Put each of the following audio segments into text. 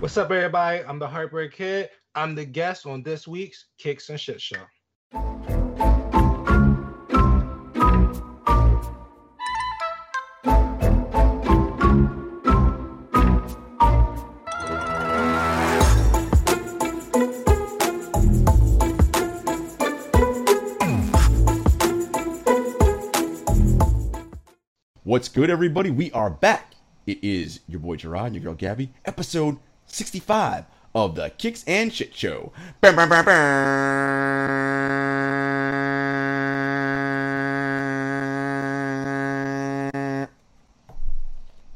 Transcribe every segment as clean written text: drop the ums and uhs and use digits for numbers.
What's up, everybody? I'm the Heartbreak Kid. I'm the guest on this week's Kicks and Shit Show. What's good, everybody? We are back. It is your boy Gerard, your girl Gabby, episode 65 of the Kicks and Shit Show.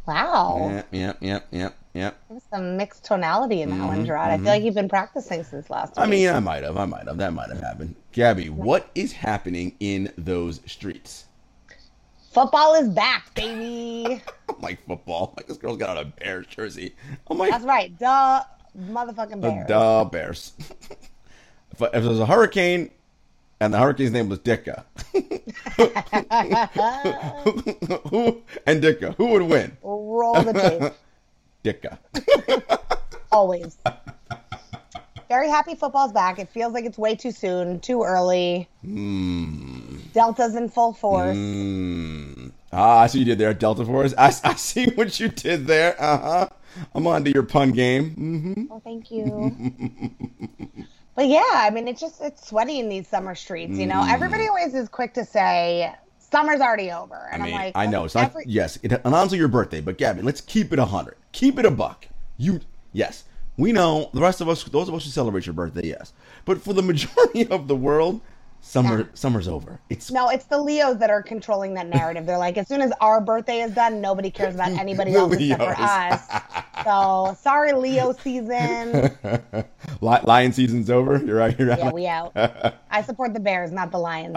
Wow. Yep. There's some mixed tonality in that one, Gerard. I feel like you've been practicing since last week. I mean, I might have. That might have happened. Gabby, what is happening in those streets? Football is back, baby. I'm like, football? Like, this girl's got on a Bears jersey. I'm like, that's right. Duh, motherfucking Bears. Duh, Bears. If there was a hurricane, and the hurricane's name was Dicka. And Dicka, who would win? Roll the tape. Dicka. Always. Very happy football's back. It feels like it's way too soon, too early. Delta's in full force. Mm. Ah, I see what you did there, Delta Force. I see what you did there. Uh-huh. I'm on to your pun game. Mm-hmm. Well, thank you. But yeah, I mean, it's sweaty in these summer streets, you know? Mm. Everybody always is quick to say, summer's already over. And I'm like, I know. It's not, yes, and onto your birthday, but Gabby, let's keep it 100. Keep it $100. Yes, we know the rest of us, those of us who celebrate your birthday, yes. But for the majority of the world, summer's over. It's the Leos that are controlling that narrative. They're like, as soon as our birthday is done, nobody cares about anybody else except for us. So sorry, Leo season. Lion season's over. You're right. Yeah, we out. I support the Bears, not the Lions.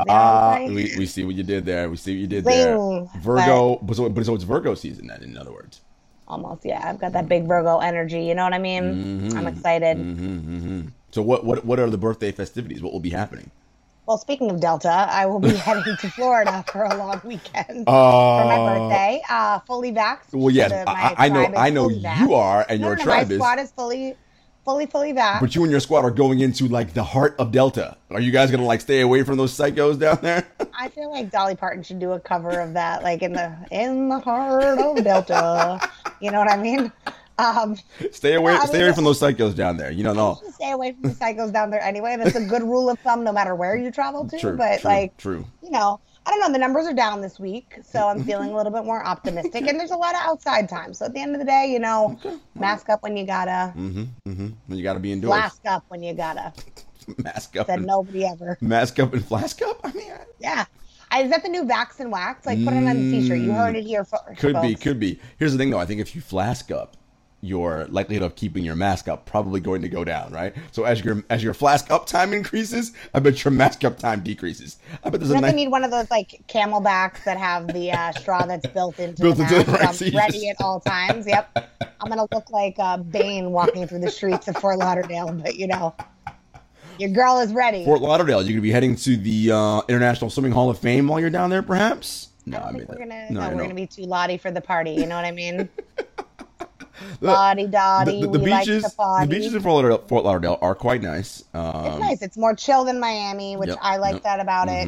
We see what you did there. Virgo, so it's Virgo season then, in other words. Almost, yeah. I've got that big Virgo energy. You know what I mean? Mm-hmm. I'm excited. Mm-hmm, mm-hmm. So what are the birthday festivities? What will be happening? Well, speaking of Delta, I will be heading to Florida for a long weekend for my birthday. Fully vaxxed. Well, yes, I know you are, and your tribe is. My squad is fully vaxxed. But you and your squad are going into like the heart of Delta. Are you guys gonna like stay away from those psychos down there? I feel like Dolly Parton should do a cover of that, like in the heart of Delta. You know what I mean? Stay away from those psychos down there. Stay away from the psychos down there anyway. That's a good rule of thumb, no matter where you travel to. I don't know. The numbers are down this week, so I'm feeling a little bit more optimistic. And there's a lot of outside time, so at the end of the day, mask up when you gotta. When you gotta be indoors. Flask up when you gotta. Mask up. Said nobody ever. Mask up and flask up. I mean. Yeah. Is that the new Vax and Wax? Like put it on the t-shirt. You heard it here first. Could be. Here's the thing, though. I think if you flask up, your likelihood of keeping your mask up probably going to go down, right? So as your flask up time increases, I bet your mask up time decreases. I bet there's a nice... need one of those like Camelbacks that have the straw that's built into the mask. So I'm ready at all times. Yep, I'm gonna look like Bane walking through the streets of Fort Lauderdale, but your girl is ready. Fort Lauderdale, you're gonna be heading to the International Swimming Hall of Fame while you're down there, perhaps? We're gonna be too lotty for the party. You know what I mean? The beaches in Fort Lauderdale are quite nice. It's nice. It's more chill than Miami, which I like that about it.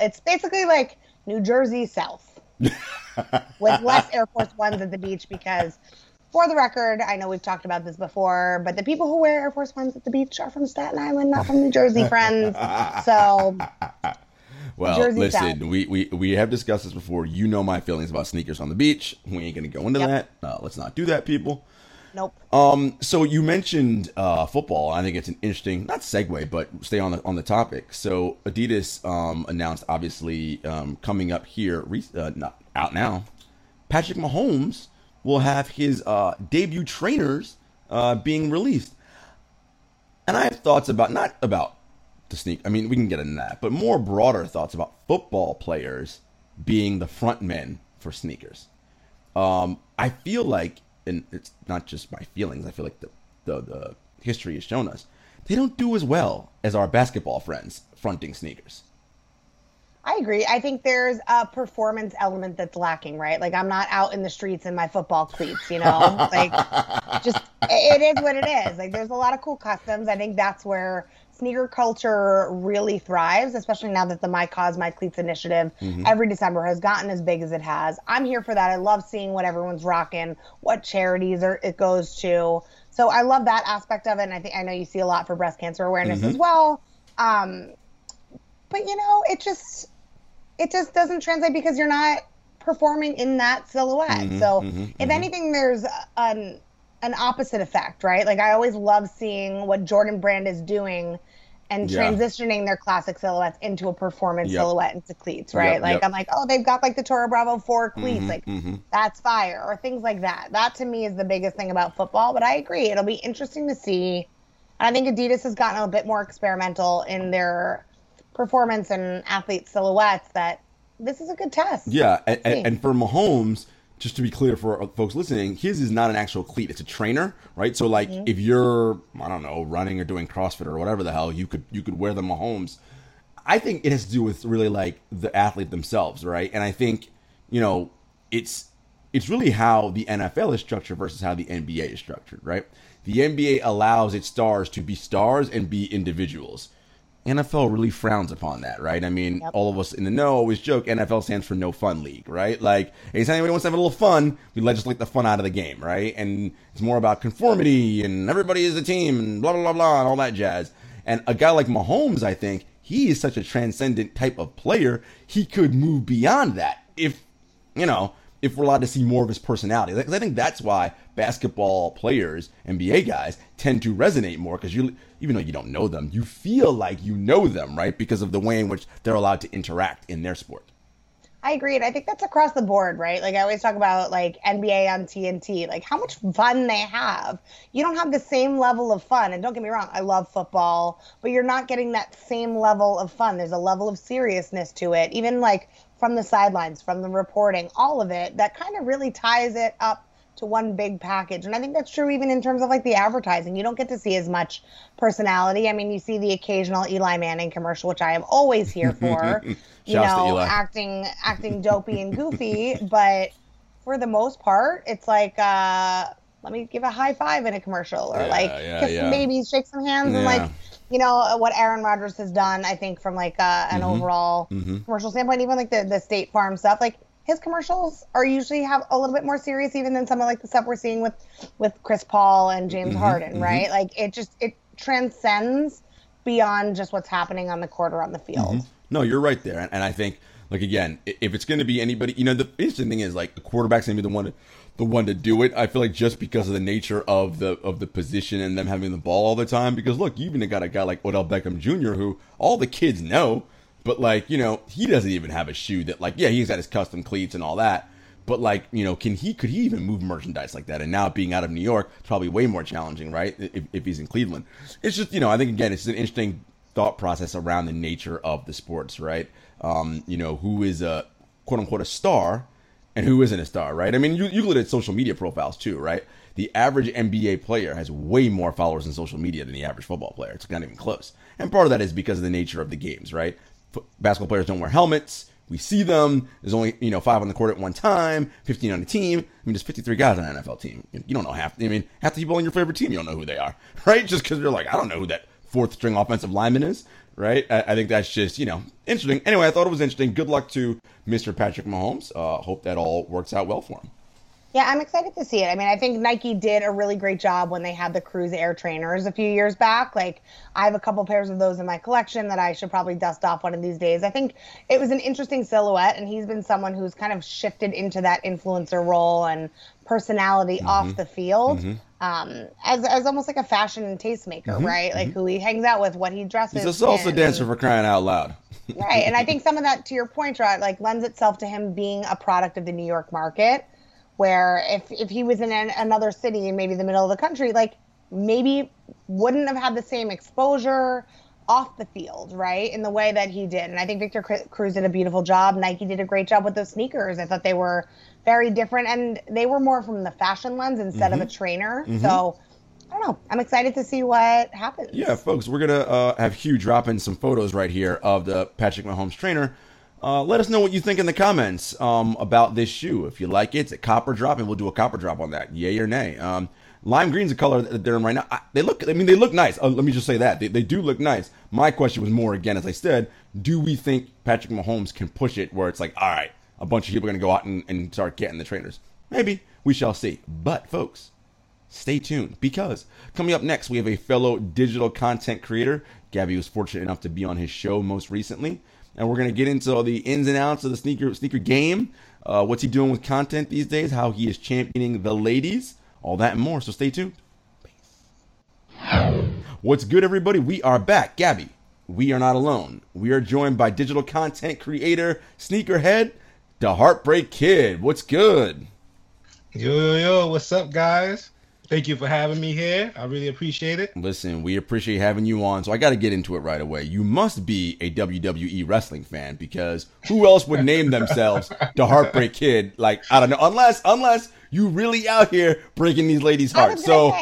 It's basically like New Jersey South with less Air Force Ones at the beach because, for the record, I know we've talked about this before, but the people who wear Air Force Ones at the beach are from Staten Island, not from New Jersey, friends. So... Well, Jersey listen, we have discussed this before. You know my feelings about sneakers on the beach. We ain't going to go into that. Let's not do that, people. Nope. So you mentioned football. I think it's an interesting, not segue, but stay on the topic. So Adidas announced, obviously, coming up here, not out now, Patrick Mahomes will have his debut trainers being released. And I have thoughts about, not about, to sneak. I mean, we can get into that, but more broader thoughts about football players being the front men for sneakers. I feel like, and it's not just my feelings, I feel like the history has shown us, they don't do as well as our basketball friends fronting sneakers. I agree. I think there's a performance element that's lacking, right? Like, I'm not out in the streets in my football cleats, Like, just, it is what it is. Like, there's a lot of cool customs. I think that's where sneaker culture really thrives, especially now that the My Cause, My Cleats initiative every December has gotten as big as it has. I'm here for that. I love seeing what everyone's rocking, what charities it goes to. So I love that aspect of it, and I know you see a lot for breast cancer awareness as well. But, it just doesn't translate because you're not performing in that silhouette. If anything, there's an opposite effect, right? Like, I always love seeing what Jordan Brand is doing and transitioning their classic silhouettes into a performance silhouette into cleats, right? I'm like, oh, they've got like the Toro Bravo 4 cleats, that's fire, or things like that. That to me is the biggest thing about football, but I agree. It'll be interesting to see. I think Adidas has gotten a bit more experimental in their performance and athlete silhouettes that this is a good test. Yeah, and for Mahomes, just to be clear for folks listening, his is not an actual cleat. It's a trainer, right? So, like, if you're, I don't know, running or doing CrossFit or whatever the hell, you could wear the Mahomes. I think it has to do with really, like, the athlete themselves, right? And I think, it's really how the NFL is structured versus how the NBA is structured, right? The NBA allows its stars to be stars and be individuals. NFL really frowns upon that, right? I mean, all of us in the know always joke NFL stands for no fun league, right? Like, anytime anybody wants to have a little fun, we legislate the fun out of the game, right? And it's more about conformity and everybody is a team and blah, blah, blah, blah, and all that jazz. And a guy like Mahomes, I think, he is such a transcendent type of player. He could move beyond that if we're allowed to see more of his personality. Because I think that's why basketball players, NBA guys, tend to resonate more, because even though you don't know them, you feel like you know them, right? Because of the way in which they're allowed to interact in their sport. I agree. And I think that's across the board, right? Like, I always talk about, like, NBA on TNT, like how much fun they have. You don't have the same level of fun. And don't get me wrong, I love football, but you're not getting that same level of fun. There's a level of seriousness to it. Even like from the sidelines, from the reporting, all of it, that kind of really ties it up to one big package. And I think that's true even in terms of like the advertising. You don't get to see as much personality. I mean, you see the occasional Eli Manning commercial, which I am always here for, you know, acting dopey and goofy. But for the most part, it's like, let me give a high five in a commercial, or kiss some babies, shake some hands, and like, you know, what Aaron Rodgers has done, I think, from like an overall commercial standpoint, even like the State Farm stuff, like, his commercials are usually have a little bit more serious even than some of like the stuff we're seeing with Chris Paul and James Harden, right? Like it transcends beyond just what's happening on the court or on the field. No, you're right there. And I think, like, again, if it's going to be anybody, you know, the interesting thing is like the quarterback's going to be the one to do it. I feel like just because of the nature of the position and them having the ball all the time, because look, you even got a guy like Odell Beckham Jr. who all the kids know. But, like, you know, he doesn't even have a shoe that, like, yeah, he's got his custom cleats and all that. But, like, you know, could he even move merchandise like that? And now being out of New York, it's probably way more challenging, right, if he's in Cleveland. It's just, you know, I think, again, it's an interesting thought process around the nature of the sports, right? You know, who is a, quote-unquote, a star and who isn't a star, right? I mean, you look at social media profiles, too, right? The average NBA player has way more followers on social media than the average football player. It's not even close. And part of that is because of the nature of the games, right? Basketball players don't wear helmets. We see them. There's only, you know, 5 on the court at one time, 15 on a team. I mean, there's 53 guys on an NFL team. You don't know half the people on your favorite team, you don't know who they are, right? Just because you're like, I don't know who that fourth string offensive lineman is, right? I think that's just, you know, interesting. Anyway, I thought it was interesting. Good luck to Mr. Patrick Mahomes. Hope that all works out well for him. Yeah, I'm excited to see it. I mean, I think Nike did a really great job when they had the Cruise Air trainers a few years back. Like, I have a couple pairs of those in my collection that I should probably dust off one of these days. I think it was an interesting silhouette, and he's been someone who's kind of shifted into that influencer role and personality off the field as almost like a fashion tastemaker, right? Like, who he hangs out with, what he dresses. He's a salsa dancer, for crying out loud. Right, and I think some of that, to your point, Rod, like, lends itself to him being a product of the New York market. Where if he was in another city in maybe the middle of the country, like, maybe wouldn't have had the same exposure off the field, right, in the way that he did. And I think Victor Cruz did a beautiful job. Nike did a great job with those sneakers. I thought they were very different, and they were more from the fashion lens instead of a trainer. So, I don't know. I'm excited to see what happens. Yeah, folks, we're going to have Hugh drop in some photos right here of the Patrick Mahomes trainer. Let us know what you think in the comments about this shoe. If you like it, it's a copper drop, and we'll do a copper drop on that. Yay or nay. Lime green's a color that they're in right now. They look nice. Let me just say that. They do look nice. My question was more, again, as I said, do we think Patrick Mahomes can push it where it's like, all right, a bunch of people are going to go out and start getting the trainers? Maybe. We shall see. But, folks, stay tuned, because coming up next, we have a fellow digital content creator. Gabby was fortunate enough to be on his show most recently. And we're going to get into the ins and outs of the sneaker game, what's he doing with content these days, how he is championing the ladies, all that and more. So stay tuned. Peace. What's good, everybody? We are back. Gabby, we are not alone. We are joined by digital content creator, sneakerhead, the Heartbreak Kid. What's good? Yo, what's up, guys? Thank you for having me here. I really appreciate it. Listen, we appreciate having you on, so I got to get into it right away. You must be a WWE wrestling fan, because who else would name themselves the Heartbreak Kid? Like, I don't know, unless you really out here breaking these ladies' hearts. So,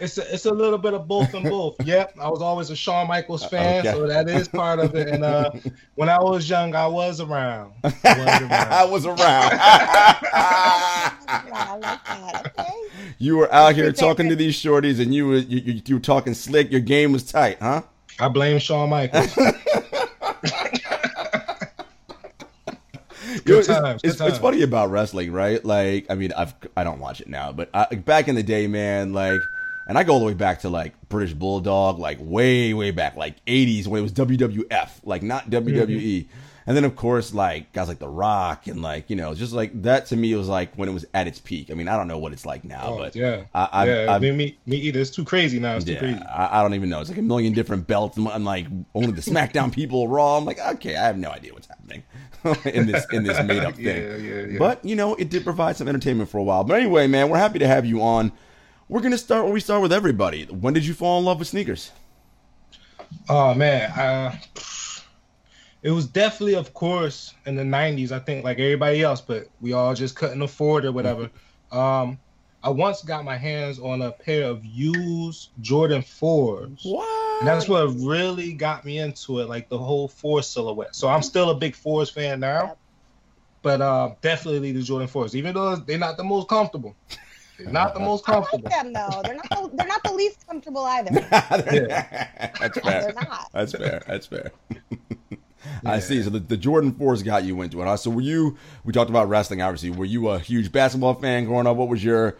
it's a little bit of both and both. Yep, I was always a Shawn Michaels fan, okay. So that is part of it. And when I was young, I was around. I like that. Okay. You were out here talking to these shorties, and you were talking slick. Your game was tight, huh? I blame Shawn Michaels. It's funny about wrestling, right? Like, I mean, I don't watch it now, but back in the day, man, like, and I go all the way back to like British Bulldog, like way back, like 80s when it was WWF, like not WWE. Mm-hmm. And then of course, like guys like The Rock and like, you know, just like that to me was like when it was at its peak. I mean, I don't know what it's like now, but yeah, me either. It's too crazy now. It's too crazy. I don't even know. It's like a million different belts. I'm like only the SmackDown people, Raw. I'm like, okay, I have no idea what's happening in this made up thing. Yeah. But you know, it did provide some entertainment for a while. But anyway, man, we're happy to have you on. We're gonna start where we start with everybody. When did you fall in love with sneakers? Oh man. It was definitely, of course, in the 90s, I think, like everybody else, but we all just couldn't afford or whatever. I once got my hands on a pair of used Jordan 4s. What? And that's what really got me into it, like the whole 4 silhouette. So I'm still a big 4s fan now, but definitely the Jordan 4s, even though they're not the most comfortable. They're not the most comfortable. I like them, though. They're not the least comfortable either. That's fair. They're not. That's fair. Yeah. I see. So the Jordan 4s got you into it. So were you? We talked about wrestling, obviously. Were you a huge basketball fan growing up? What was your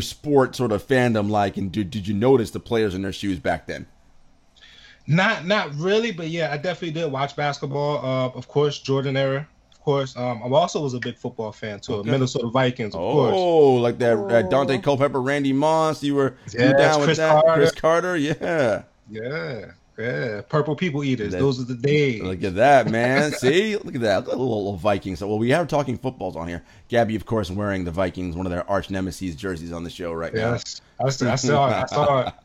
sport sort of fandom like? And did you notice the players in their shoes back then? Not really, but yeah, I definitely did watch basketball. Of course, Jordan era. Of course, I also was a big football fan too. Okay. Minnesota Vikings, of course. Oh, like that Dante Culpepper, Randy Moss. You were down with that? Chris Carter, yeah. Yeah, purple people eaters. Those are the days. Look at that, man. See? Look at that. Little Vikings. Well, we are talking footballs on here. Gabby, of course, wearing the Vikings, one of their arch nemesis jerseys on the show right now. Yes. I saw it.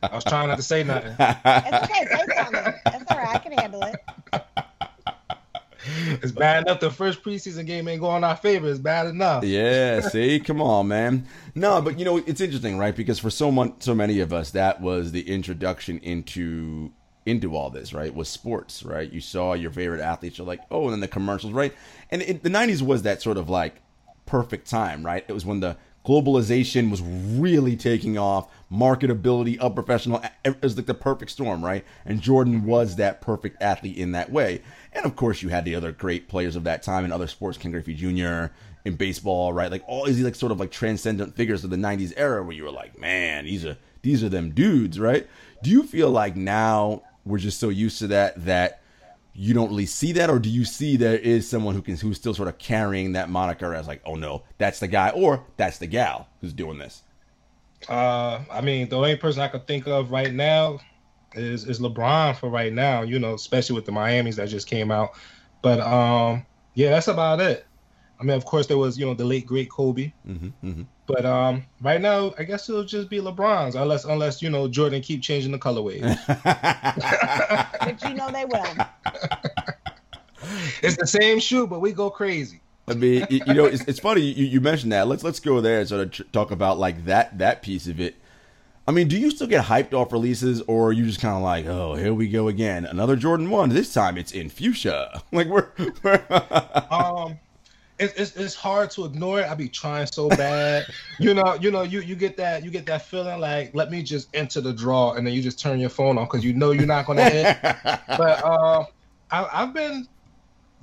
I was trying not to say nothing. It's okay. Say something. That's all right. I can handle it. It's bad enough the first preseason game ain't going our favor. It's bad enough. Yeah, see? Come on, man. No, but, you know, it's interesting, right? Because for so many of us, that was the introduction into all this, right, was sports, right? You saw your favorite athletes, you're like, oh, and then the commercials, right? And the 90s was that sort of like perfect time, right? It was when the globalization was really taking off, marketability up, professional, it was like the perfect storm, right? And Jordan was that perfect athlete in that way. And of course you had the other great players of that time in other sports, Ken Griffey Jr., in baseball, right? Like all these like sort of like transcendent figures of the 90s era where you were like, man, these are them dudes, right? Do you feel like now we're just so used to that you don't really see that? Or do you see there is someone who's still sort of carrying that moniker as like, oh, no, that's the guy or that's the gal who's doing this? I mean, the only person I could think of right now is LeBron for right now, you know, especially with the Miamis that just came out. But, yeah, that's about it. I mean, of course, there was, you know, the late, great Kobe. Mm-hmm. But right now, I guess it'll just be LeBron's, unless you know, Jordan keep changing the colorways. But you know they will. It's the same shoe, but we go crazy. I mean, you know, it's funny you mentioned that. Let's go there and sort of talk about like that piece of it. I mean, do you still get hyped off releases, or are you just kind of like, oh, here we go again, another Jordan 1. This time it's in fuchsia. Like we're It's hard to ignore it. I be trying so bad, you know you get that feeling like let me just enter the draw, and then you just turn your phone on because you know you're not gonna hit. But I've been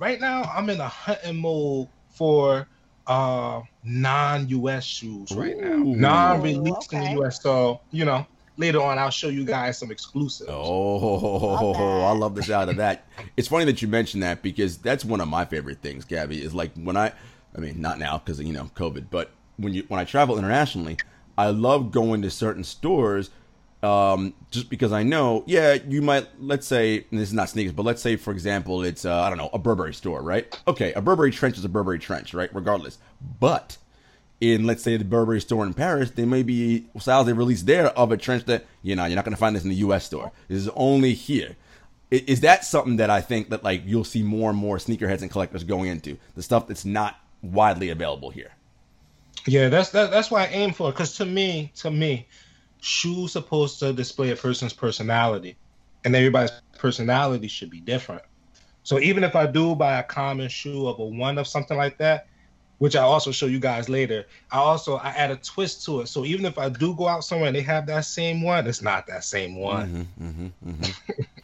right now. I'm in a hunting mode for non-U.S. shoes right now, non-released in the U.S. So you know. Later on, I'll show you guys some exclusives. Oh, I love the shout of that. It's funny that you mentioned that because that's one of my favorite things, Gabby, is like when I mean, not now because, you know, COVID, but when I travel internationally, I love going to certain stores just because I know, yeah, you might, let's say, and this is not sneakers, but let's say, for example, it's, I don't know, a Burberry store, right? Okay, a Burberry trench is a Burberry trench, right? Regardless. But in, let's say, the Burberry store in Paris, there may be styles they release there of a trench that, you know, you're not going to find this in the U.S. store. This is only here. Is that something that I think that, like, you'll see more and more sneakerheads and collectors going into? The stuff that's not widely available here. Yeah, that's what I aim for. Because to me, shoes supposed to display a person's personality, and everybody's personality should be different. So even if I do buy a common shoe of a one of something like that, which I also show you guys later, I add a twist to it. So even if I do go out somewhere and they have that same one, it's not that same one.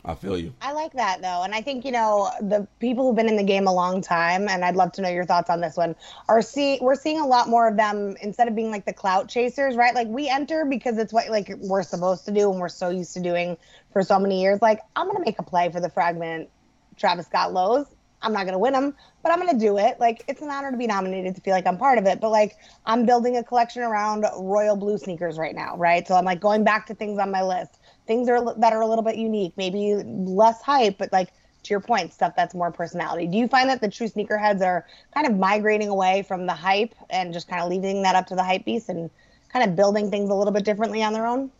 I feel you. I like that, though. And I think, you know, the people who've been in the game a long time, and I'd love to know your thoughts on this one, we're seeing a lot more of them instead of being like the clout chasers, right? Like, we enter because it's what, like, we're supposed to do and we're so used to doing for so many years. Like, I'm going to make a play for the Fragment Travis Scott Lowe's. I'm not going to win them, but I'm going to do it. Like, it's an honor to be nominated, to feel like I'm part of it. But, like, I'm building a collection around royal blue sneakers right now, right? So I'm, like, going back to things on my list. Things that are a little bit unique, maybe less hype, but, like, to your point, stuff that's more personality. Do you find that the true sneakerheads are kind of migrating away from the hype and just kind of leaving that up to the hype beast and kind of building things a little bit differently on their own?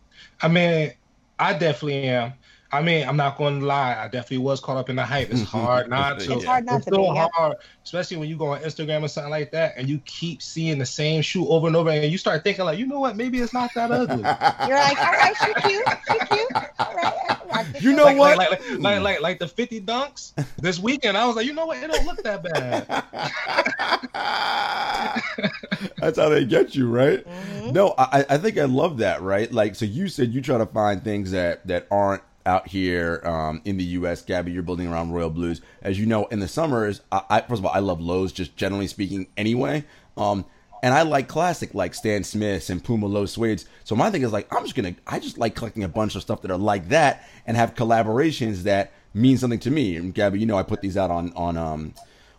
I mean, I definitely am. I mean, I'm not going to lie. I definitely was caught up in the hype. It's hard not to. It's so hard, especially when you go on Instagram or something like that, and you keep seeing the same shoe over and over, and you start thinking, like, you know what? Maybe it's not that ugly. You're like, all right, she cute. All right, I can watch this. You know what? Like the 50 dunks this weekend. I was like, you know what? It don't look that bad. That's how they get you, right? Mm-hmm. No, I think I love that, right? Like, so you said you try to find things that aren't out here in the U.S. Gabby, you're building around royal blues. As you know, in the summers, first of all, I love Lowe's, just generally speaking anyway. And I like classic, like Stan Smiths and Puma Low Suede's. So my thing is, like, I just like collecting a bunch of stuff that are like that and have collaborations that mean something to me. And Gabby, you know, I put these out on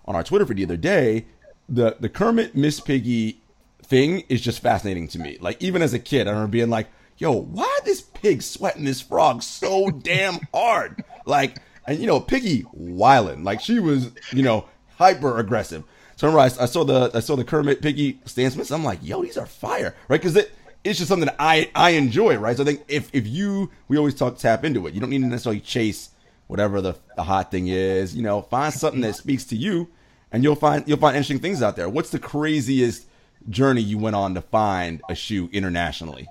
our Twitter feed the other day. The Kermit Miss Piggy thing is just fascinating to me. Like, even as a kid, I remember being like, yo, why this pig sweating this frog so damn hard? Like, and, you know, Piggy wildin'. Like, she was, you know, hyper aggressive. So remember, I saw the Kermit, Piggy, Stan Smith. I'm like, yo, these are fire, right? Because it's just something that I enjoy, right? So I think we always tap into it. You don't need to necessarily chase whatever the hot thing is. You know, find something that speaks to you, and you'll find interesting things out there. What's the craziest journey you went on to find a shoe internationally?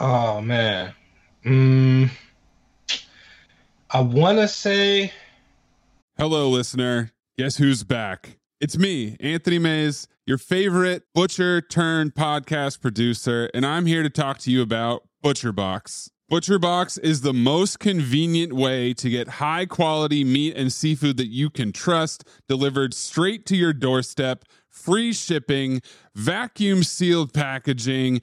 Oh, man. I want to say... Hello, listener. Guess who's back? It's me, Anthony Maze, your favorite butcher-turned-podcast producer, and I'm here to talk to you about ButcherBox. ButcherBox is the most convenient way to get high-quality meat and seafood that you can trust delivered straight to your doorstep, free shipping, vacuum-sealed packaging.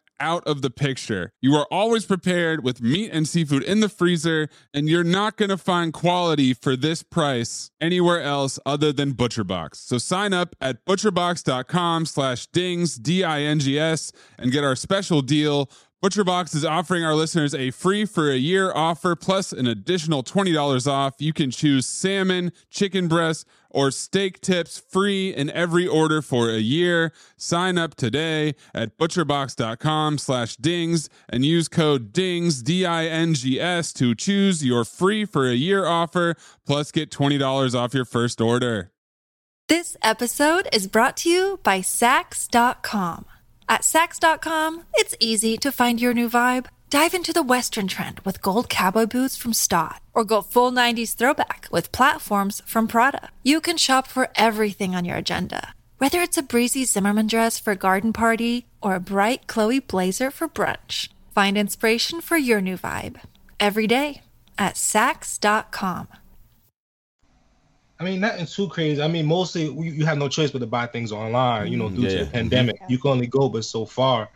out of the picture. You are always prepared with meat and seafood in the freezer, and you're not going to find quality for this price anywhere else other than ButcherBox. So sign up at butcherbox.com/dings, D-I-N-G-S, and get our special deal. ButcherBox is offering our listeners a free for a year offer plus an additional $20 off. You can choose salmon, chicken breast, or steak tips free in every order for a year. Sign up today at butcherbox.com/dings and use code DINGS, D-I-N-G-S, to choose your free for a year offer plus get $20 off your first order. This episode is brought to you by Saks.com. At Saks.com, it's easy to find your new vibe. Dive into the Western trend with gold cowboy boots from Stott, or go full 90s throwback with platforms from Prada. You can shop for everything on your agenda, whether it's a breezy Zimmerman dress for a garden party or a bright Chloe blazer for brunch. Find inspiration for your new vibe every day at Saks.com. I mean, nothing too crazy. I mean, mostly you have no choice but to buy things online, you know, due to the pandemic. You can only go but so far.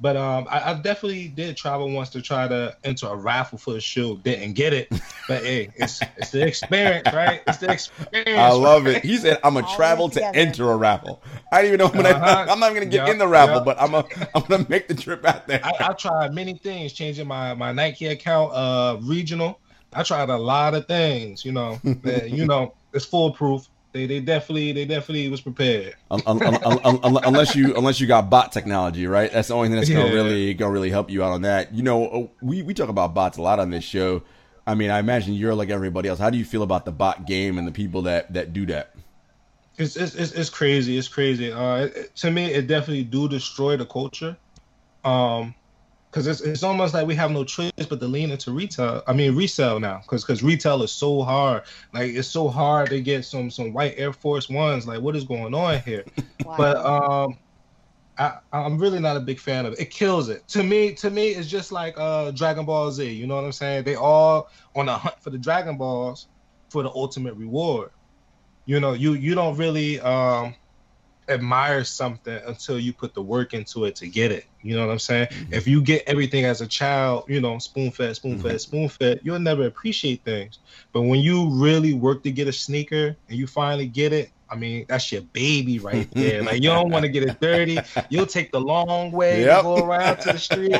But I definitely did travel once to try to enter a raffle for a shoe. Didn't get it. But hey, it's the experience, right? It's the experience. I love it. He said, I'm going to travel to enter a raffle. I don't even know when I'm not going to get in the raffle, but I'm going to make the trip out there. I tried many things, changing my Nike account, regional. I tried a lot of things, you know. That, you know, it's foolproof. They definitely was prepared. Unless you got bot technology, right? That's the only thing that's gonna really help you out on that. You know, we talk about bots a lot on this show. I mean, I imagine you're like everybody else. How do you feel about the bot game and the people that do that? It's crazy. It's crazy. To me, it definitely do destroy the culture. Because it's almost like we have no choice but to lean into resell now. Because retail is so hard. Like, it's so hard to get some white Air Force Ones. Like, what is going on here? Wow. But I'm really not a big fan of it. It kills it. To me, it's just like Dragon Ball Z. You know what I'm saying? They all on a hunt for the Dragon Balls for the ultimate reward. You know, you don't really admire something until you put the work into it to get it. You know what I'm saying? Mm-hmm. If you get everything as a child, you know, spoon fed, you'll never appreciate things. But when you really work to get a sneaker and you finally get it, I mean, that's your baby right there. Like, you don't want to get it dirty. You'll take the long way and go around to the street.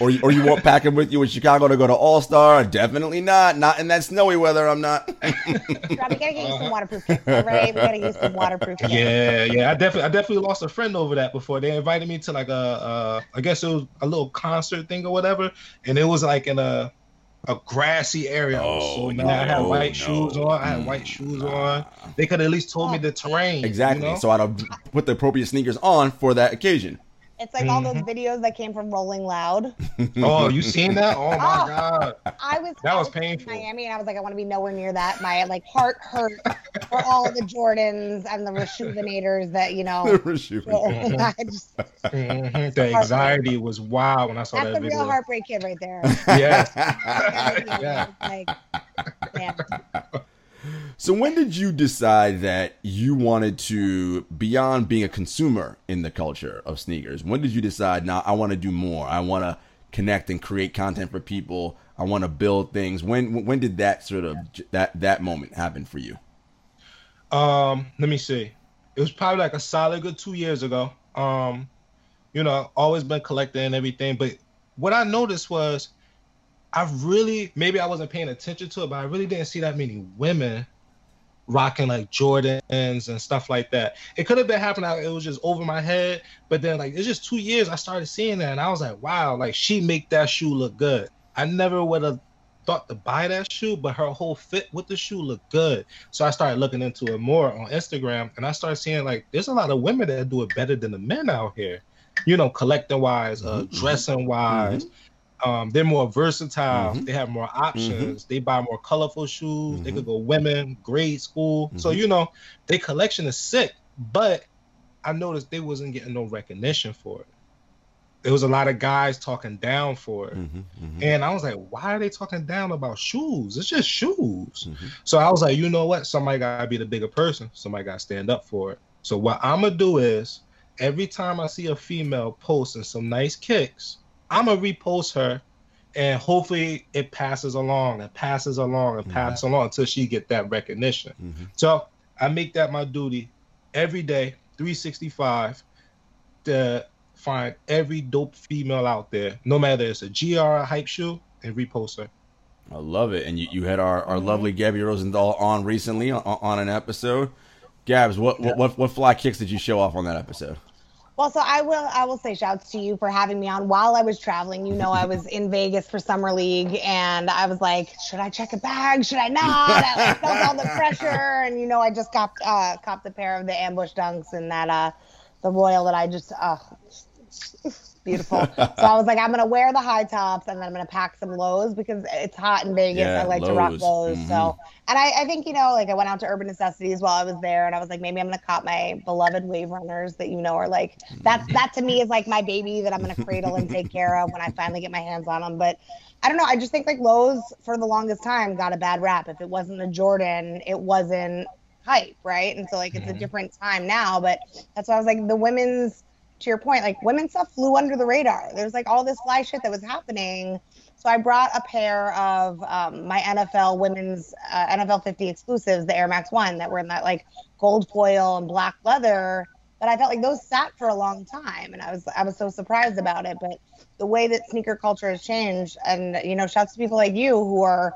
Or you won't pack him with you in Chicago to go to All-Star? Definitely not. Not in that snowy weather, I'm not. Rob, we gotta get you some waterproof kits, all right? We gotta get some waterproof kits. Yeah. I definitely lost a friend over that before. They invited me to like I guess it was a little concert thing or whatever, and it was like in a grassy area. Oh, so I had white shoes on. They could at least told me the terrain. Exactly. You know? So I'd put the appropriate sneakers on for that occasion. It's like all those videos that came from Rolling Loud. Oh, you seen that? Oh, my God. That was painful. In Miami, and I was like, I want to be nowhere near that. My, like, heart hurt for all the Jordans and the rejuvenators that, you know. The rejuvenators. The anxiety was wild when I saw that video. That's the real heartbreak kid right there. Yeah. Like, damn. So when did you decide that you wanted to, beyond being a consumer in the culture of sneakers, when did you decide, I want to do more. I want to connect and create content for people. I want to build things. When did that sort of that moment happen for you? Let me see. It was probably like a solid good 2 years ago. You know, always been collecting and everything. But what I noticed was maybe I wasn't paying attention to it, but I really didn't see that many women rocking like Jordans and stuff like that. It could have been happening. It was just over my head. But then, like, it's just 2 years I started seeing that, and I was like, wow, like, she make that shoe look good. I never would have thought to buy that shoe, but her whole fit with the shoe looked good. So I started looking into it more on Instagram, and I started seeing, like, there's a lot of women that do it better than the men out here, you know, collecting-wise, dressing-wise. Mm-hmm. They're more versatile. Mm-hmm. They have more options. Mm-hmm. They buy more colorful shoes. Mm-hmm. They could go women, grade school. Mm-hmm. So, you know, their collection is sick. But I noticed they wasn't getting no recognition for it. There was a lot of guys talking down for it. Mm-hmm. Mm-hmm. And I was like, why are they talking down about shoes? It's just shoes. Mm-hmm. So I was like, you know what? Somebody got to be the bigger person. Somebody got to stand up for it. So what I'm going to do is every time I see a female posting some nice kicks, I'm going to repost her, and hopefully it passes along until she get that recognition. Mm-hmm. So I make that my duty every day, 365, to find every dope female out there, no matter it's a GR or hype shoe, and repost her. I love it. And you had our lovely Gabby Rosenthal on recently on an episode. Gabs, what fly kicks did you show off on that episode? Well, so I will say shouts to you for having me on while I was traveling. You know, I was in Vegas for Summer League, and I was like, should I check a bag? Should I not? I like, felt all the pressure, and, you know, I just copped the pair of the ambush dunks and that the Royal that I just beautiful. So I was like, I'm gonna wear the high tops, and then I'm gonna pack some lows because it's hot in Vegas. Yeah, I like to rock lows. Mm-hmm. So, and I think, you know, like, I went out to Urban Necessities while I was there, and I was like, maybe I'm gonna cop my beloved Wave Runners that, you know, are like that to me is like my baby that I'm gonna cradle and take care of when I finally get my hands on them. But I don't know. I just think, like, lows for the longest time got a bad rap. If it wasn't a Jordan, it wasn't hype, right? And so, like, it's a different time now. But that's why I was like, the women's to your point, like, women's stuff flew under the radar. There's like all this fly shit that was happening. So I brought a pair of my NFL women's NFL 50 exclusives, the Air Max 1, that were in that like gold foil and black leather. But I felt like those sat for a long time, and I was so surprised about it. But the way that sneaker culture has changed, and, you know, shouts to people like you who are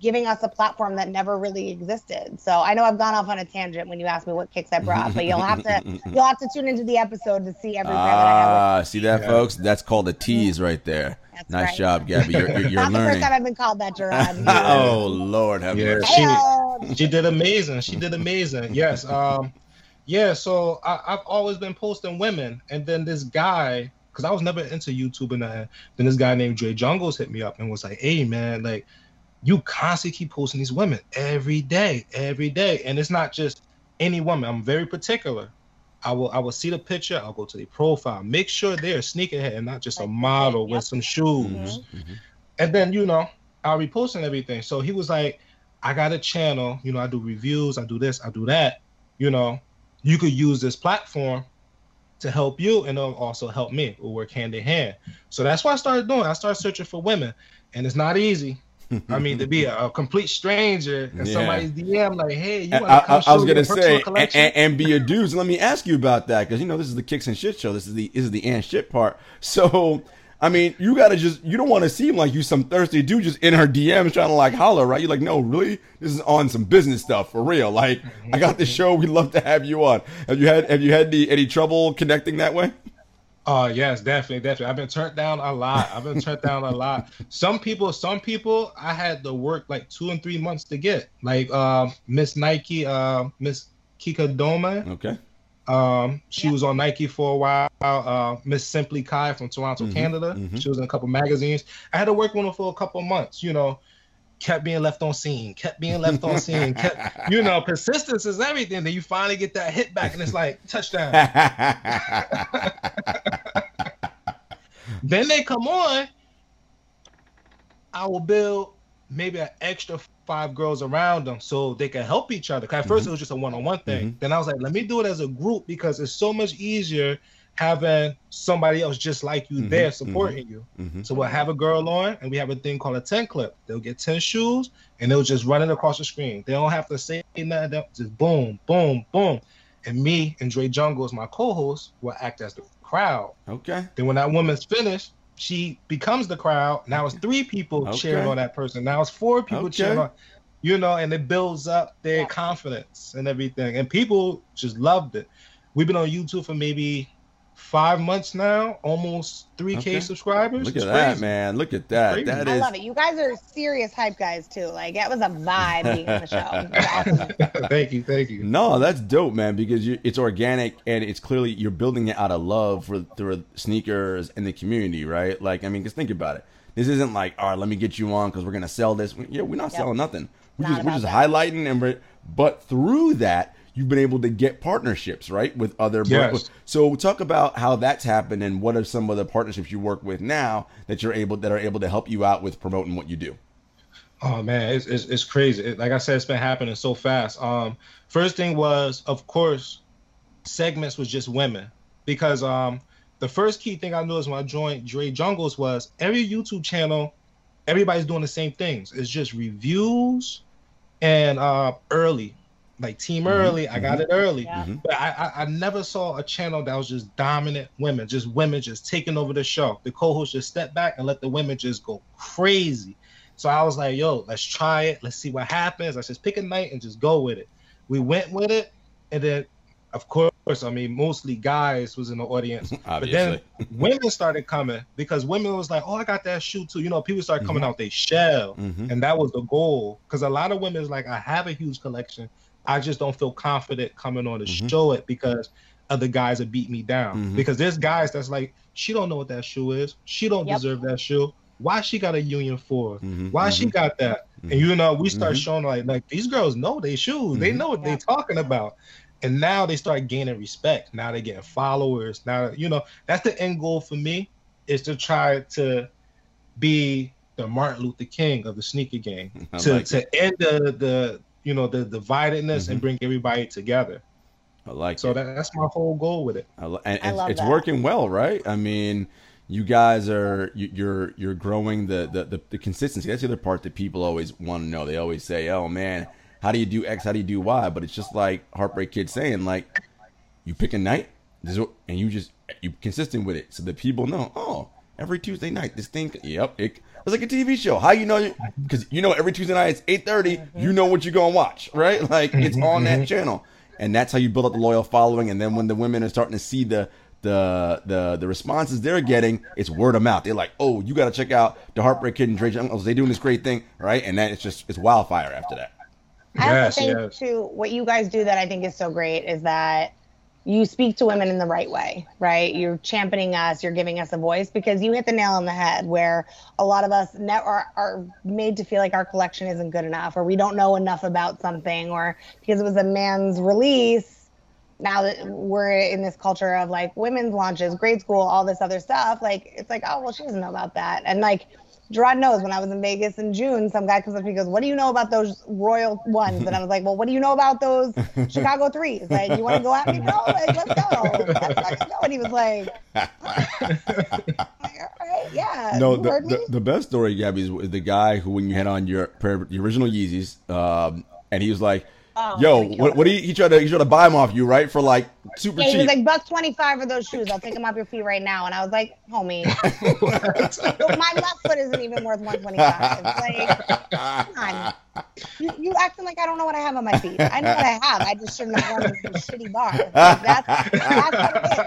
giving us a platform that never really existed. So I know I've gone off on a tangent when you asked me what kicks I brought, but you'll have to tune into the episode to see every pair that I have. See that, folks? That's called a tease right there. That's nice job, Gabby. You're not learning. Not the first time I've been called that, Gerard. Oh, Lord, have mercy. She did amazing. Yes. So I've always been posting women, and then this guy, because I was never into YouTube and that, then this guy named Jay Jungles hit me up and was like, "Hey, man, like, you constantly keep posting these women every day, and it's not just any woman. I'm very particular. I will see the picture. I'll go to the profile, make sure they're a sneakerhead and not just a model with some shoes." Mm-hmm. And then, you know, I'll repost and everything. So he was like, "I got a channel. You know, I do reviews. I do this. I do that. You know, you could use this platform to help you, and it'll also help me. We'll work hand in hand." So that's what I started doing. I started searching for women, and it's not easy. I mean, to be a complete stranger in somebody's DM, like, "Hey, you want to come?" I was gonna say, and be a dude. So let me ask you about that, because, you know, this is the Kicks and Shit Show. This is the and shit part. So, I mean, you don't want to seem like you some thirsty dude just in her DMs trying to like holler, right? You're like, "No, really, this is on some business stuff for real. Like, I got this show. We'd love to have you on." Have you had any trouble connecting that way? Yes, definitely. I've been turned down a lot. Some people I had to work like 2 and 3 months to get. Like Miss Nike, Miss Kika Doma. Okay. She was on Nike for a while. Miss Simply Kai from Toronto, Canada. Mm-hmm. She was in a couple magazines. I had to work with her for a couple months, you know. Kept being left on scene. You know, persistence is everything. Then you finally get that hit back, and it's like, touchdown. Then they come on. I will build maybe an extra 5 girls around them so they can help each other. Because at first it was just a one-on-one thing. Then I was like, let me do it as a group, because it's so much easier having somebody else just like you there supporting you. So we'll have a girl on, and we have a thing called a 10 clip. They'll get 10 shoes, and they'll just run it across the screen. They don't have to say nothing. They'll just boom, boom, boom. And me and Dre Jungle, as my co-host, will act as the crowd. Okay. Then when that woman's finished, she becomes the crowd. Now it's 3 people cheering on that person. Now it's 4 people cheering on, you know, and it builds up their confidence and everything. And people just loved it. We've been on YouTube for maybe 5 months now, almost 3K subscribers. Look at that, man. Look at that. I love it. You guys are serious hype guys, too. Like, that was a vibe being on the show. Awesome. Thank you. No, that's dope, man, because it's organic, and it's clearly you're building it out of love for sneakers and the community, right? Like, I mean, just think about it. This isn't like, all right, let me get you on because we're going to sell this. We're not selling nothing. We're just highlighting. But through that, you've been able to get partnerships, right, with other brands. So talk about how that's happened, and what are some of the partnerships you work with now that are able to help you out with promoting what you do. Oh man, it's crazy. Like I said, it's been happening so fast. First thing was, of course, segments was just women, because the first key thing I noticed when I joined Dre Jungles was every YouTube channel, everybody's doing the same things. It's just reviews and early. Like team early, I got it early. Yeah. But I never saw a channel that was just dominant women, just taking over the show. The co-host just stepped back and let the women just go crazy. So I was like, yo, let's try it. Let's see what happens. Let's just pick a night and just go with it. We went with it. And then, of course, I mean, mostly guys was in the audience. But then women started coming, because women was like, oh, I got that shoe too. You know, people started coming out their shell. And that was the goal. Because a lot of women is like, I have a huge collection. I just don't feel confident coming on to show it because other guys have beat me down. Because there's guys that's like, she don't know what that shoe is. She don't deserve that shoe. Why she got a Union 4? Why she got that? And, you know, we start showing like these girls know they shoes. They know what they're talking about. And now they start gaining respect. Now they're getting followers. Now, you know, that's the end goal for me, is to try to be the Martin Luther King of the sneaker game. To end the you know, the dividedness and bring everybody together. I like so it. So that's my whole goal with it. I love that. Working well, right? I mean, you guys are you're growing the consistency. That's the other part that people always want to know. They always say, "Oh man, how do you do X? How do you do Y?" But it's just like Heartbreak Kid saying, like, you pick a night, and you consistent with it, so that people know. Oh, every Tuesday night, this thing. Yep, it's like a TV show. How you know? Because you know every Tuesday night it's 8:30. You know what you're gonna watch, right? Like it's on that channel, and that's how you build up the loyal following. And then when the women are starting to see the responses they're getting, it's word of mouth. They're like, oh, you got to check out the Heartbreak Kid and Trey Jungles. They're doing this great thing, right? And then it's wildfire after that. I also think too, what you guys do that I think is so great is that you speak to women in the right way, right? You're championing us, you're giving us a voice, because you hit the nail on the head where a lot of us are made to feel like our collection isn't good enough, or we don't know enough about something, or because it was a man's release. Now that we're in this culture of like women's launches, grade school, all this other stuff, like it's like, oh, well, she doesn't know about that. And like Gerard knows, when I was in Vegas in June, some guy comes up to me and goes, what do you know about those Royal ones? And I was like, well, what do you know about those Chicago threes? Like, you want to go at me? No, like, let's go. Let's go. And he was like, all right, yeah. No, the best story, Gabby, is the guy who, when you had on your original Yeezys, and he was like, oh, yo, what he tried to buy them off you, right? For like super cheap. He was like $125 for those shoes. I'll take them off your feet right now. And I was like, homie, my left foot isn't even worth $125. Like, come on. You acting like I don't know what I have on my feet. I know what I have. I just shouldn't have worn a shitty bar. Like, that's what it is.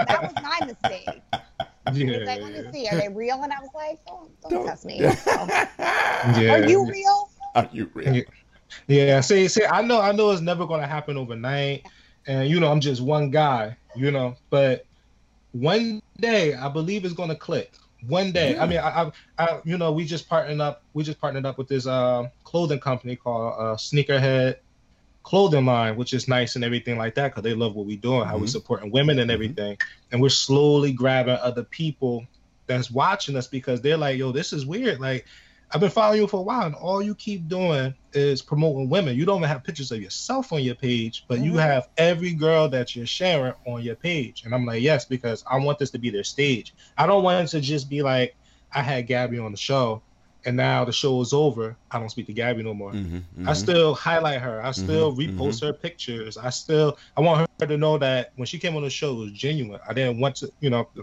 That was my mistake. Yeah, like, let me see, are they real? And I was like, oh, don't test me. So, are you real? Are you real? Yeah. Yeah, see, I know it's never gonna happen overnight, and I'm just one guy, but one day I believe it's gonna click. One day, yeah. I mean, I we just partnered up with this clothing company called Sneakerhead Clothing Line, which is nice and everything like that, because they love what we're doing, how we're supporting women and everything, and we're slowly grabbing other people that's watching us because they're like, yo, this is weird, like. I've been following you for a while, and all you keep doing is promoting women. You don't even have pictures of yourself on your page, but you have every girl that you're sharing on your page. And I'm like, yes, because I want this to be their stage. I don't want it to just be like, I had Gabby on the show, and now the show is over. I don't speak to Gabby no more. I still highlight her. I still repost her pictures. I want her to know that when she came on the show, it was genuine. I didn't want to,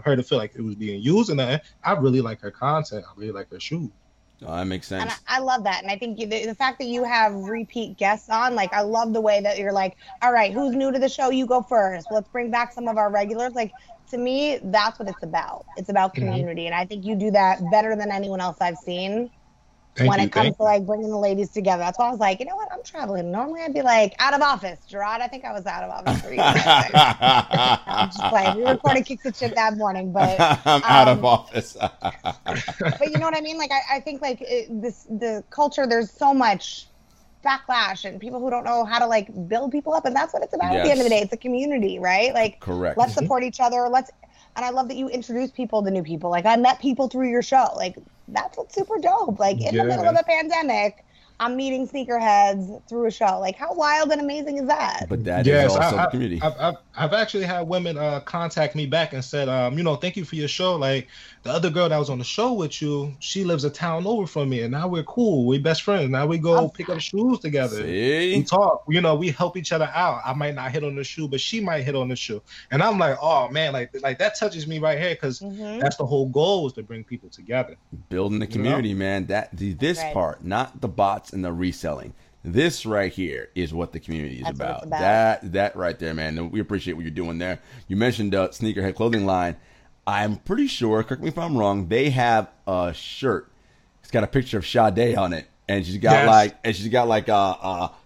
her to feel like it was being used. And I really like her content. I really like her shoes. Oh, that makes sense. And I love that. And I think the fact that you have repeat guests on, like, I love the way that you're like, all right, who's new to the show? You go first. Let's bring back some of our regulars. Like, to me, that's what it's about. It's about community. And I think you do that better than anyone else I've seen when it comes to like bringing the ladies together. That's why I was like, you know what? I'm traveling. Normally I'd be like out of office. Gerard, I think I was out of office for you. I'm just like, we recorded Kicks and Shit that morning, but I'm out of office. But you know what I mean? Like, I think like the culture, there's so much backlash and people who don't know how to like build people up. And that's what it's about at the end of the day. It's a community, right? Like, correct. Let's support each other. And I love that you introduce people to new people. Like, I met people through your show. Like, that's what's super dope. Like, in the middle of a pandemic, I'm meeting sneakerheads through a show. Like, how wild and amazing is that? But that is also the community. I've actually had women contact me back and said, thank you for your show. Like, the other girl that was on the show with you, she lives a town over from me, and now we're cool. We're best friends. Now we go pick up shoes together. See? We talk. We help each other out. I might not hit on the shoe, but she might hit on the shoe. And I'm like, oh, man, like that touches me right here because that's the whole goal, is to bring people together. Building the community, man. That's part, not the bots and the reselling. This right here is what the community is about. That right there, man. We appreciate what you're doing there. You mentioned Sneakerhead Clothing Line. I'm pretty sure, correct me if I'm wrong, they have a shirt. It's got a picture of Sade on it, and she's got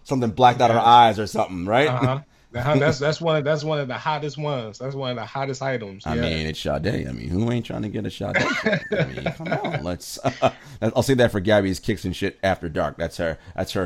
something blacked out of her eyes or something, right? That's one of the hottest ones. That's one of the hottest items. I mean, it's Sade. I mean, who ain't trying to get a Sade? I mean, come on. I'll say that for Gabby's Kicks and Shit After Dark. That's her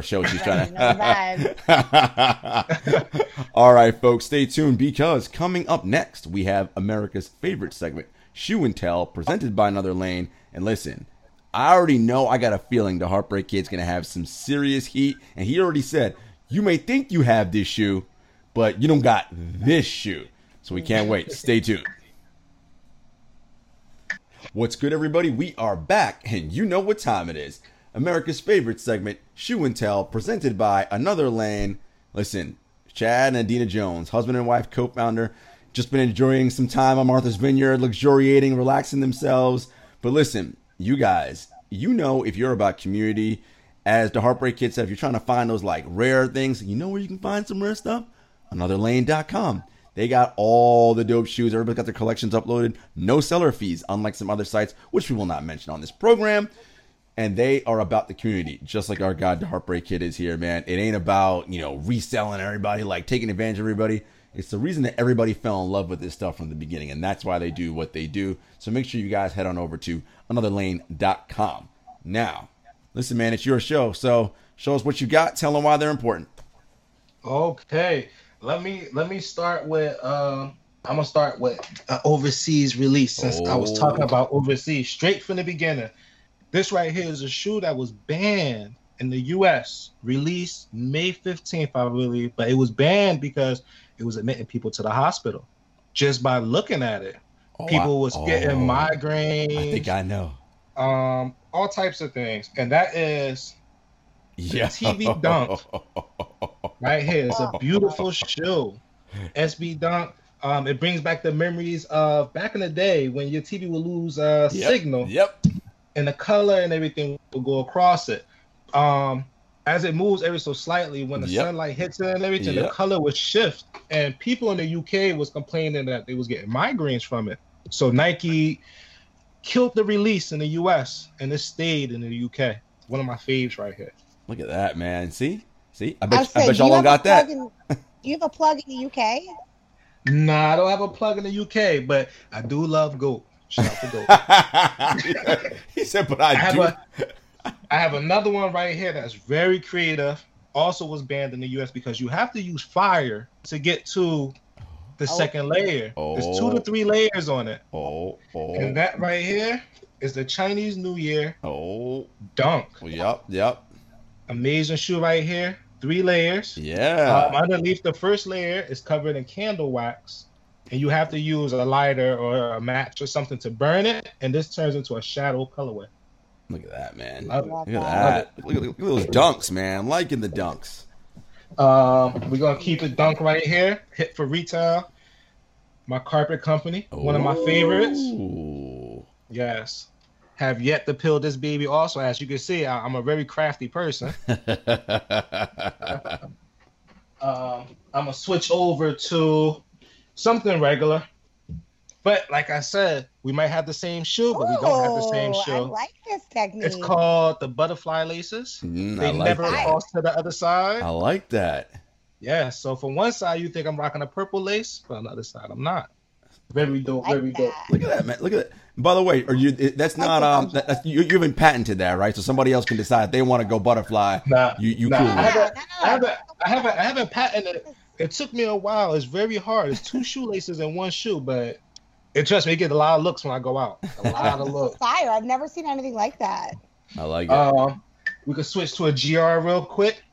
show. She's trying to. All right, folks, stay tuned, because coming up next we have America's favorite segment, Shoe and Tell, presented by Another Lane. And listen, I already know. I got a feeling the Heartbreak Kid's gonna have some serious heat, and he already said, "You may think you have this shoe." but you don't got this shoe. So we can't wait. Stay tuned. What's good, everybody? We are back, and you know what time it is. America's favorite segment, Shoe and Tell, presented by Another Lane. Listen, Chad and Adina Jones, husband and wife, co-founder, just been enjoying some time on Martha's Vineyard, luxuriating, relaxing themselves. But listen, you guys, you know if you're about community, as the Heartbreak Kid said, if you're trying to find those like rare things, you know where you can find some rare stuff? AnotherLane.com. They got all the dope shoes. Everybody's got their collections uploaded. No seller fees, unlike some other sites, which we will not mention on this program. And they are about the community, just like our God, the Heartbreak Kid is here, man. It ain't about, you know, reselling everybody, like taking advantage of everybody. It's the reason that everybody fell in love with this stuff from the beginning, and that's why they do what they do. So make sure you guys head on over to anotherlane.com. Now, listen, man, it's your show, so show us what you got. Tell them why they're important. Okay. Let me start with I'm gonna start with an overseas release, since I was talking about overseas straight from the beginning. This right here is a shoe that was banned in the U.S. Released May 15th, I believe, but it was banned because it was admitting people to the hospital just by looking at it. People was getting migraines. I think I know. All types of things, and that is TV Dunk. Right here, it's a beautiful shoe. SB Dunk. It brings back the memories of back in the day when your TV would lose signal. Yep. And the color and everything would go across it. As it moves ever so slightly, when the sunlight hits it and everything, the color would shift. And people in the UK was complaining that they was getting migraines from it. So Nike killed the release in the US, and it stayed in the UK. One of my faves right here. Look at that, man. See? I bet y'all don't got that. Do you have a plug in the UK? Nah, I don't have a plug in the UK, but I do love GOAT. Shout out to GOAT. He said, but I have another one right here that's very creative. Also was banned in the US because you have to use fire to get to the second layer. There's 2 to 3 layers on it. And that right here is the Chinese New Year Dunk. Yep. Amazing shoe right here. 3 layers. Yeah. Underneath the first layer is covered in candle wax, and you have to use a lighter or a match or something to burn it, and this turns into a shadow colorway. Look at that, man. Look at that. Look at those dunks, man. I'm liking the dunks. We're going to keep the dunk right here. Hit for retail. My carpet company. One of my favorites. Yes. Have yet to peel this baby. Also, as you can see, I'm a very crafty person. I'm going to switch over to something regular. But like I said, we might have the same shoe, but we don't have the same shoe. I like this technique. It's called the butterfly laces. They never cross to the other side. I like that. Yeah, so from one side, you think I'm rocking a purple lace. From the other side, I'm not. Very dope, very dope. Look at that, man. Look at that. By the way, you haven't patented that, right? So somebody else can decide they want to go butterfly. I haven't patented it. It took me a while. It's very hard. It's 2 shoelaces in one shoe, but trust me, it gets a lot of looks when I go out. A lot of looks. Fire. I've never seen anything like that. I like it. We could switch to a GR real quick.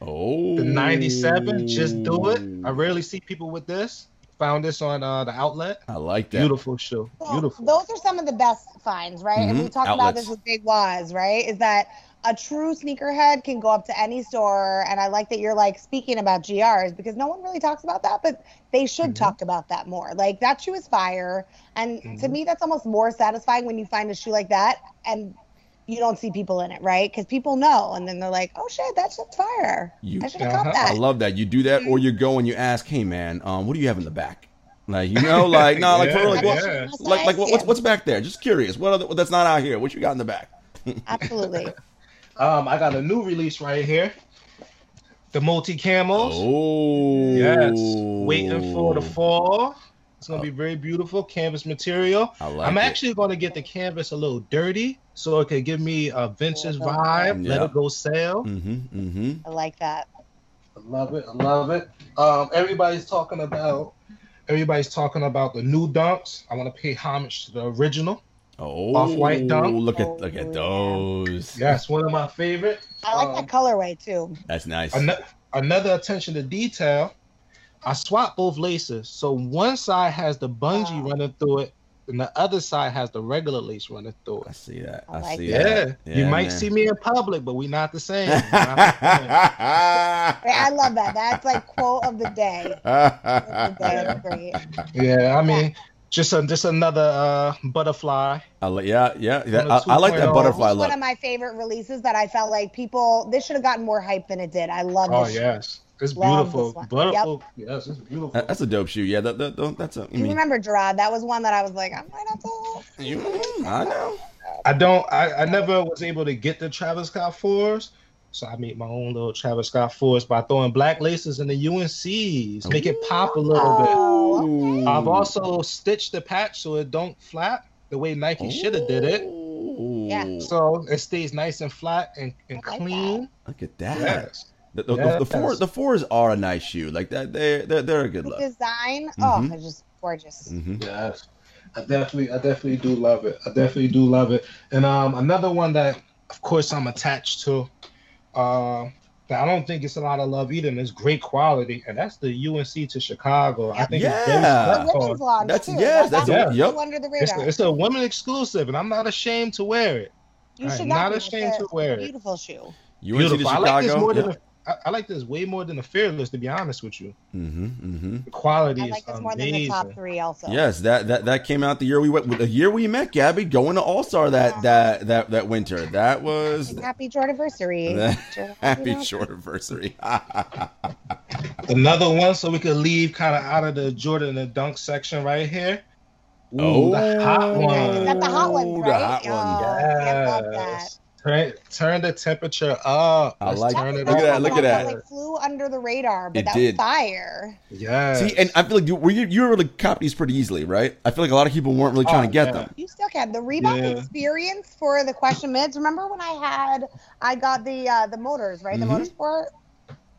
The 97. Just do it. I rarely see people with this. Found this on the outlet. I like that. Beautiful shoe. So beautiful. Those are some of the best finds, right? Mm-hmm. And we talked about this with Big Waz, right? Is that a true sneakerhead can go up to any store. And I like that you're like speaking about GRs because no one really talks about that, but they should talk about that more. Like that shoe is fire. And to me, that's almost more satisfying when you find a shoe like that and you don't see people in it, right? Because people know, and then they're like, "Oh shit, that's just fire! I should have caught that." I love that you do that, or you go and you ask, "Hey man, what do you have in the back?" Like you know, like no, like for like what's back there? Just curious. What that's not out here? What you got in the back? Absolutely. I got a new release right here. The multi-camos. Yes. Waiting for the fall. It's going to be very beautiful canvas material. I'm actually going to get the canvas a little dirty so it could give me a vintage vibe. Let it go sale. I like that. I love it. Everybody's talking about the new dunks. I want to pay homage to the original. Off-white dunk. Look at those. Yes, one of my favorite. I like that colorway too. That's nice. Another attention to detail. I swap both laces. So one side has the bungee running through it, and the other side has the regular lace running through it. I see that. I see that. Yeah. You might see me in public, but we not the same. I love that. That's like quote of the day. Yeah, I mean, just another butterfly. Yeah. I like that butterfly look. One of my favorite releases that I felt like people, this should have gotten more hype than it did. I love this. Oh, yes. It's beautiful. Butterful. Yep. Yes, it's beautiful. That's a dope shoe. Yeah, that's a. You remember, Gerard? That was one that I was like, I might have to. I know. I never was able to get the Travis Scott 4s, so I made my own little Travis Scott 4s by throwing black laces in the UNCs, make it pop a little bit. Okay. I've also stitched the patch so it don't flap the way Nike should have did it. Yeah. So it stays nice and flat and clean. Look at that. Yes. The fours are a nice shoe. Like that, they're a good look. Design, they're just gorgeous. Mm-hmm. Yes, I definitely do love it. And another one that, of course, I'm attached to, that I don't think it's a lot of love either, and it's great quality. And that's the UNC to Chicago. I think it's very special. Under the radar. It's a women exclusive, and I'm not ashamed to wear it. I'm not ashamed to wear it. Beautiful shoe. UNC to Chicago. I like this more than I like this way more than the Fearless, to be honest with you. The quality is amazing. I like this more than the top three also. Yes, that came out the year we met, Gabby, going to All-Star that winter. That was... Happy Jordanversary. Happy Jordanversary. Another one, so we could leave kind of out of the Jordan and the Dunk section right here. Ooh, the hot one. Is that the hot one, right? The hot one. Yes. I love that. Turn the temperature up. I like it. Look at that. It flew under the radar, but that was fire. Yeah. See, and I feel like you were really copying these pretty easily, right? I feel like a lot of people weren't really trying to get them. You still can. The Reebok experience for the Question Mids. Remember when I got the motors, right? The Motorsport.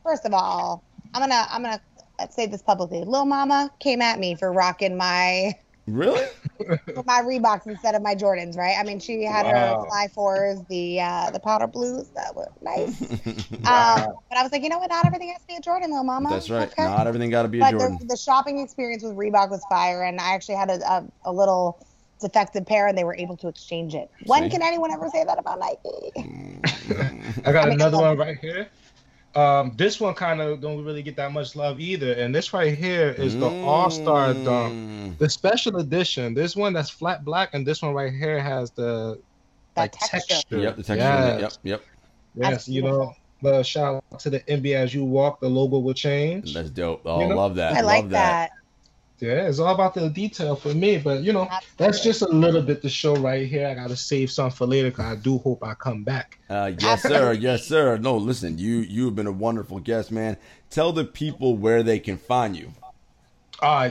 First of all, I'm gonna say this publicly. Lil Mama came at me for rocking my. Really? My Reeboks instead of my Jordans, right? I mean, she had her Fly 4s, the powder blues that were nice. But I was like, you know what? Not everything has to be a Jordan, little mama. That's right. Okay. Not everything got to be a Jordan. The shopping experience with Reebok was fire, and I actually had a little defective pair, and they were able to exchange it. When can anyone ever say that about Nike? Another one right here. This one kind of don't really get that much love either, and this right here is the All-Star Dunk, the special edition. This one that's flat black, and this one right here has the texture. Yep, the texture. Yes. Yep. Yes, you know. But shout out to the NBA. As you walk, the logo will change. That's dope. Oh, love that. I like that. Yeah, it's all about the detail for me, but you know, that's just a little bit to show right here. I gotta save some for later because I do hope I come back. Yes, sir. No, listen, you've been a wonderful guest, man. Tell the people where they can find you.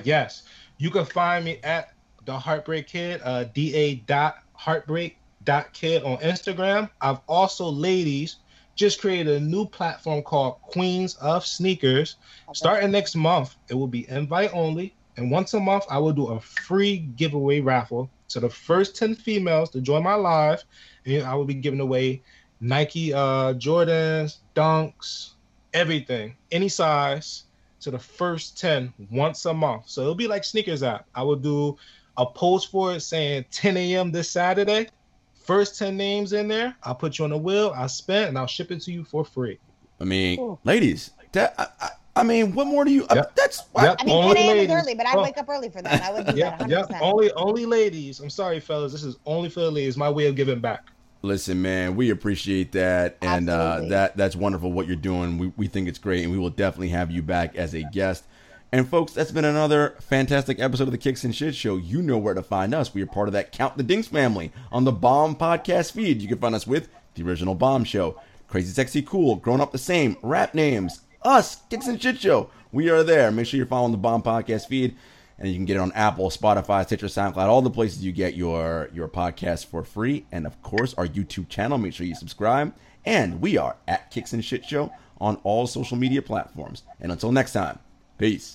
Yes, you can find me at the Heartbreak Kid, da.heartbreak.kid on Instagram. I've also, ladies, just created a new platform called Queens of Sneakers. Starting next month, it will be invite only. And once a month, I will do a free giveaway raffle to the first 10 females to join my live. And I will be giving away Nike Jordans, Dunks, everything, any size, to the first 10 once a month. So it'll be like Sneakers app. I will do a post for it saying 10 a.m. this Saturday. First 10 names in there, I'll put you on the wheel, I'll spend, and I'll ship it to you for free. I mean, ladies, that... I mean, what more do you? Yep. That's. Yep. I mean, only 10 a.m. is early, but I wake up early for that. I would do that 100%. Yep. Only ladies. I'm sorry, fellas. This is only for the ladies. My way of giving back. Listen, man, we appreciate that, and that's wonderful what you're doing. We think it's great, and we will definitely have you back as a guest. And folks, that's been another fantastic episode of the Kicks and Shit Show. You know where to find us. We are part of that Count the Dings family on the Bomb podcast feed. You can find us with the original Bomb Show, Crazy Sexy Cool, Grown Up the Same, Rap Names. Us, Kicks and Shit Show. We are there. Make sure you're following the Bomb Podcast feed, and you can get it on Apple, Spotify, Stitcher, SoundCloud, all the places you get your podcast for free. And, of course, our YouTube channel. Make sure you subscribe. And we are at Kicks and Shit Show on all social media platforms. And until next time, peace.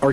Our